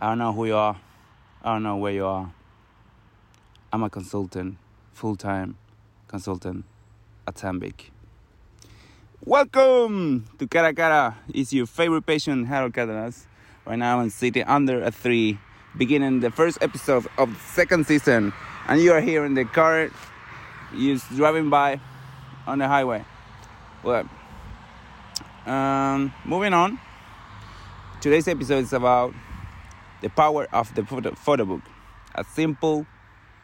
I don't know who you are. I don't know where you are. I'm a consultant, full-time consultant at Tambik. Welcome to Cara Cara. It's your favorite patient, Harold Cárdenas. Right now I'm sitting under a tree, beginning the first episode of the second season, and you are here in the car, you're driving by on the highway. Well, moving on. Today's episode is about the power of the photo book, a simple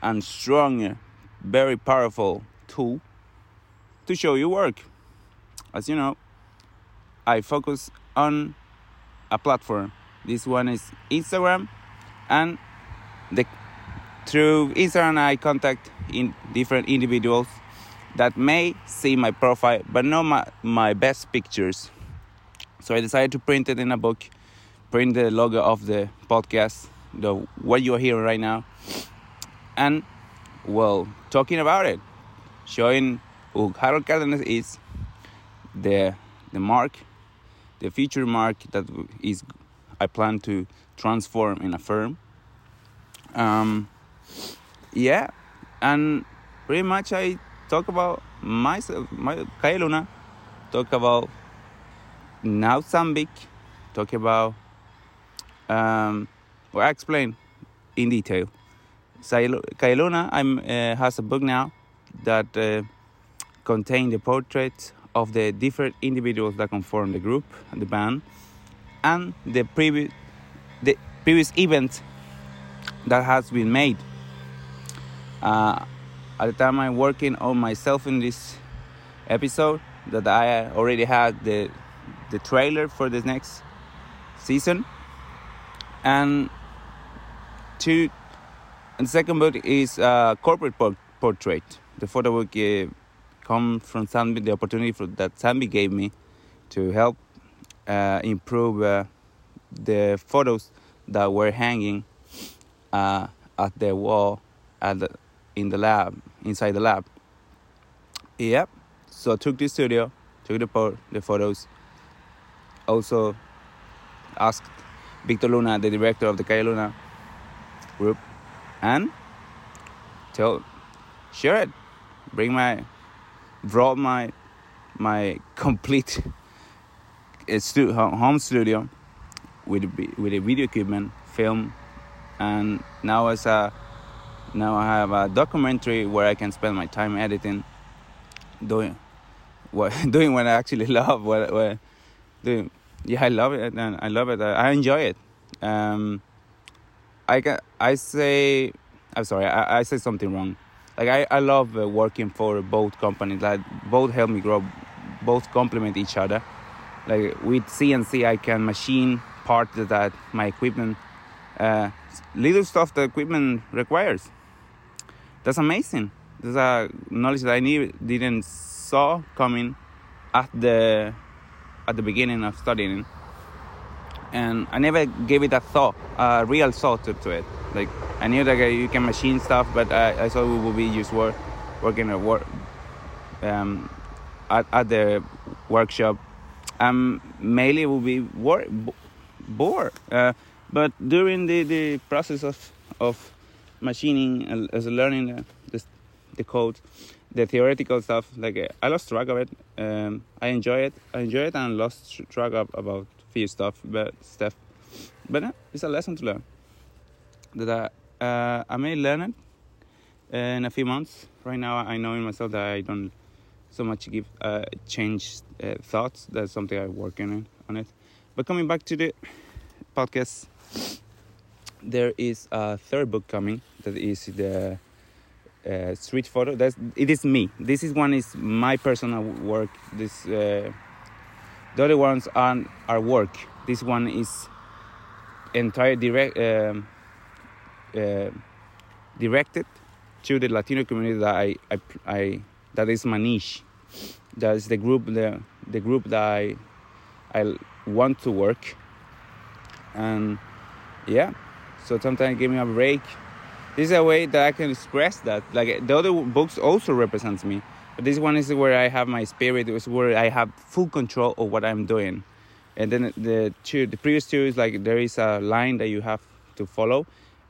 and strong, very powerful tool to show your work. As you know, I focus on a platform. This one is Instagram, and through Instagram I contact different individuals that may see my profile but not my best pictures. So I decided to print it in a book, print the logo of the podcast, what you're hearing right now, and, well, talking about it, showing who Harold Cárdenas is, the mark, the future mark that is I plan to transform in a firm. Yeah, and pretty much I talk about myself, my Kailuna, talk about Nausambik, talk about I explain in detail. Kailuna has a book now that contains the portraits of the different individuals that conform the group and the band, and the previous events that has been made. At the time I'm working on myself in this episode, that I already had the trailer for the next season, and the second book is corporate portrait. The photo book come from Sandby, the opportunity that Sandby gave me to help improve the photos that were hanging at the wall in the lab, inside the lab. Yep. So I took the studio, took the photos. Also asked Victor Luna, the director of the Kailuna group, and share it. Brought my complete home studio with a video equipment, film, and now I have a documentary where I can spend my time editing, doing what I actually love. I love it, and I love it. I enjoy it. I say something wrong. Like I love working for both companies. Like both help me grow, both complement each other. Like with CNC, I can machine parts that my equipment, little stuff the equipment requires. That's amazing. There's a knowledge that I didn't saw coming at the beginning of studying, and I never gave it a real thought to it. Like I knew that you can machine stuff, but I thought we would be just working at the workshop. Mainly it would be bored. But during the process of machining, as learning the code, the theoretical stuff, I lost track of it. I enjoy it, and lost track of about few stuff, but it's a lesson to learn. That I may learn it in a few months. Right now, I know in myself that I don't so much give change thoughts. That's something I work on it. But coming back to the podcast, there is a third book coming. That is the street photo. It is me. This one is my personal work. The other ones are our work. This one is entire directed to the Latino community that I that is my niche. That is the group, the group that I want to work. And yeah, so sometimes give me a break. This is a way that I can express that. Like the other books also represents me, but this one is where I have my spirit. It's where I have full control of what I'm doing. And then the previous two is like there is a line that you have to follow.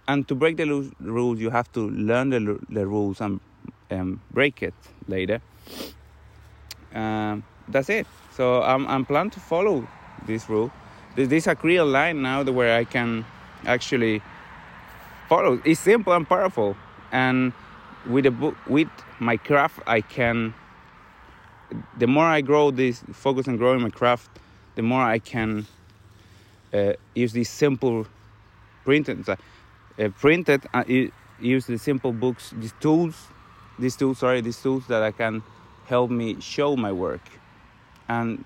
And to break the rules, you have to learn the rules and break it later. That's it. So I'm planning to follow this rule. There's a clear line now where I can actually follow. It's simple and powerful. And with a book, with my craft, I can. The more I grow this, focus on growing my craft, the more I can use these simple printings. Use the simple books, these tools that I can help me show my work. And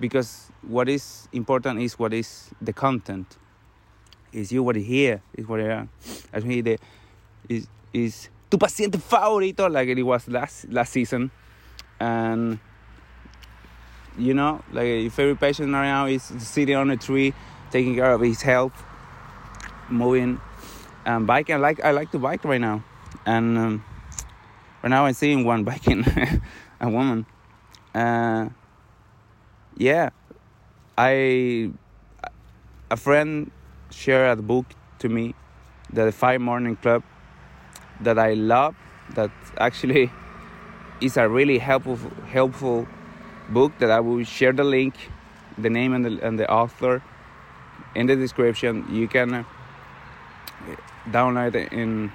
because what is important is what is the content. Is you what you hear, is what I hear. The is tu paciente favorito, like it was last season. And you know, like your favorite patient right now is sitting on a tree, taking care of his health, moving. And biking, I like to bike right now, and right now I'm seeing one biking, a woman. A friend shared a book to me, the Five Morning Club, that I love. That actually is a really helpful book that I will share the link, the name and the author, in the description. You can. Download it in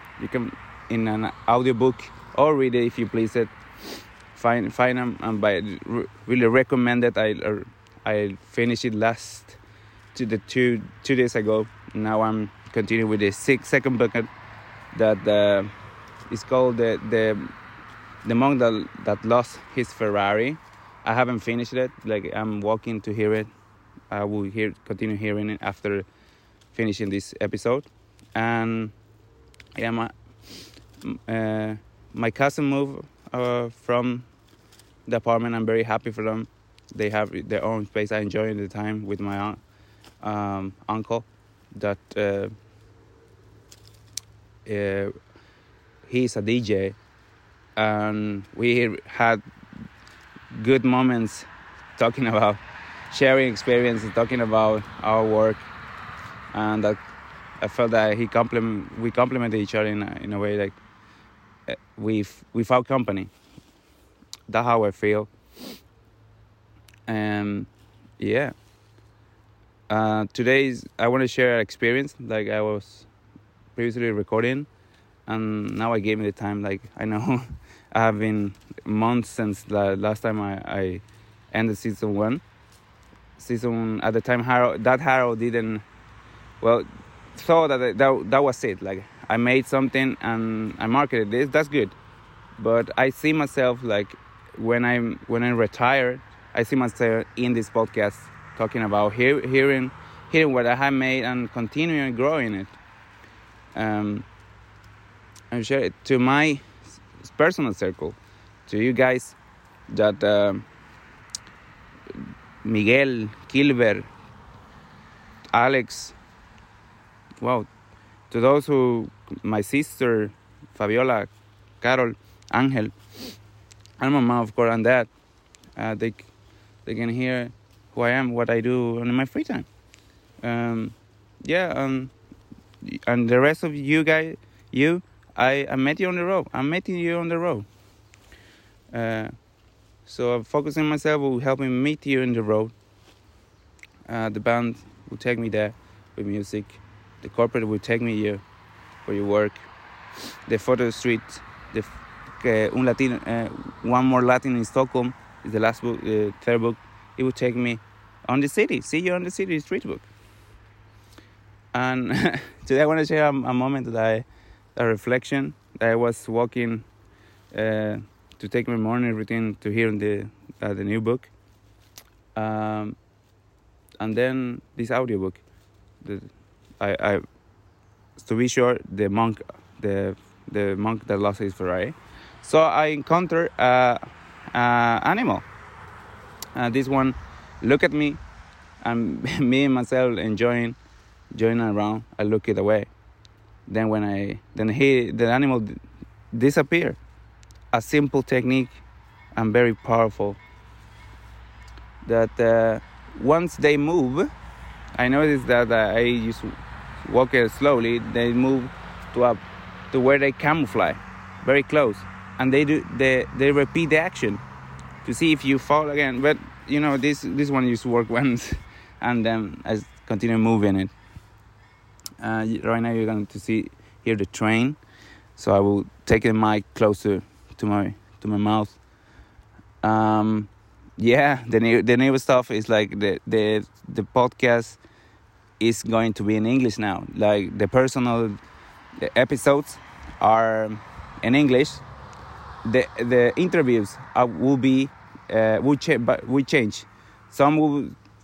an audiobook or read it if you please it. Find them and buy it. Really recommend it. I finished it last to the two days ago. Now I'm continuing with the second bucket that is called the Monk that Lost His Ferrari. I haven't finished it. Like I'm walking to hear it. I will continue hearing it after finishing this episode. And yeah, my cousin moved from the apartment. I'm very happy for them. They have their own space. I enjoy the time with my uncle. That he's a DJ, and we had good moments talking about sharing experiences, talking about our work, and that. I felt that we complemented each other in a way, like we found company. That's how I feel. Today's I want to share an experience. Like I was previously recording, and now I gave me the time. Like I know I have been months since the last time I ended season one. Season at the time Harold didn't well. So that was it. Like I made something and I marketed this. That's good, but I see myself like when I retire, I see myself in this podcast talking about hearing what I have made and continuing growing it. And share it to my personal circle, to you guys, that Miguel, Gilbert, Alex. Wow, to those who, my sister, Fabiola, Carol, Angel, and my mom, of course, and dad, they can hear who I am, what I do in my free time. And the rest of you guys, I met you on the road. I'm meeting you on the road. So focusing myself will help me meet you on the road. The band will take me there with music. The corporate will take me here where you work. The photo street, the One More Latin in Stockholm is the last book, third book. It will take me on the city. See you on the city street book. And today I want to share a moment a reflection. I was walking to take my morning routine to hear the new book. And then this audiobook. I to be sure, the monk that lost his Ferrari. So I encountered an animal. This one look at me, and me and myself enjoying around. I look it away. Then the animal disappeared. A simple technique and very powerful. That once they move, I noticed that I used walking slowly, they move to where they camouflage, very close, and they repeat the action to see if you fall again. But you know, this one used to work once, and then I continue moving it. Right now you're going to hear the train, so I will take the mic closer to my mouth. Yeah, the new stuff is like the podcast is going to be in English now. Like the episodes are in English. The interviews will be will change. Some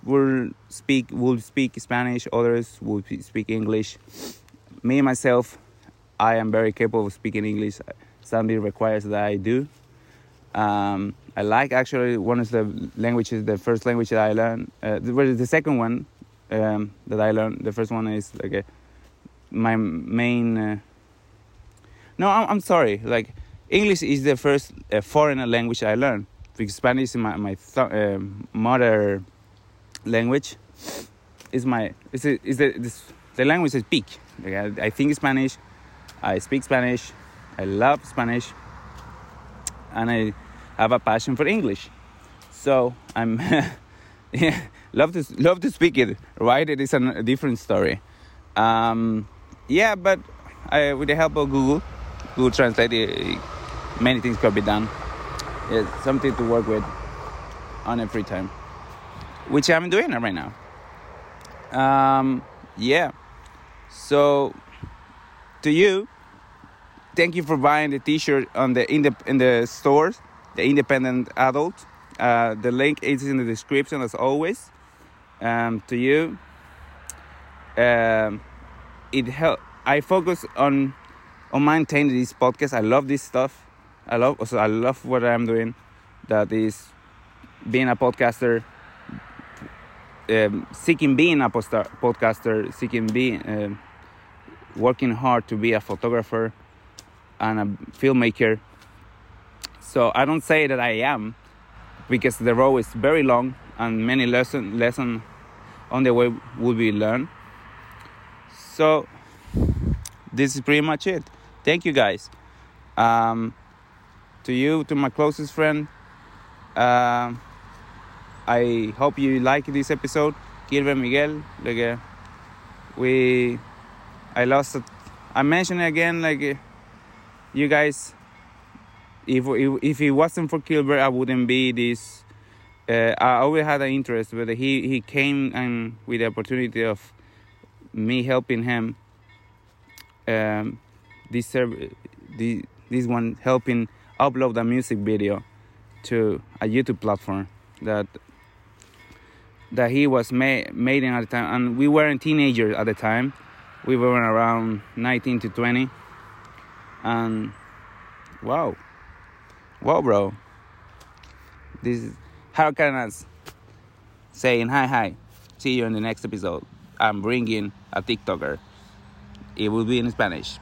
will speak Spanish, others will speak English. Me myself, I am very capable of speaking English. Sandby requires that I do. I like actually one of the languages. The first language that I learned, the second one that I learned. The first one is like my main. No, I'm sorry. Like English is the first foreign language I learned, because Spanish is my mother language. It's the language I speak. Like, I think Spanish. I speak Spanish. I love Spanish. And I have a passion for English, so I'm love to speak it. Right, it is a different story. Yeah, but with the help of Google Translate, many things could be done. It's something to work with on a free time, which I'm doing right now. Yeah. So to you, thank you for buying the T-shirt in the stores. The independent adult. The link is in the description as always. To you, it help. I focus on maintaining this podcast. I love this stuff. I love what I'm doing. That is being a podcaster, seeking being a podcaster, seeking being working hard to be a photographer and a filmmaker. So I don't say that I am, because the road is very long and many lesson on the way will be learned. So this is pretty much it. Thank you guys. To you, to my closest friend, I hope you like this episode. Gilbert, Miguel, like I lost it. I mentioned again, like you guys. If it wasn't for Gilbert, I wouldn't be this. I always had an interest, but he came and with the opportunity of me helping him. This one helping upload a music video to a YouTube platform that he was making at the time, and we weren't teenagers at the time. We were around 19 to 20, and wow. Wow, bro. This is Harold Cárdenas saying hi. See you in the next episode. I'm bringing a TikToker. It will be in Spanish.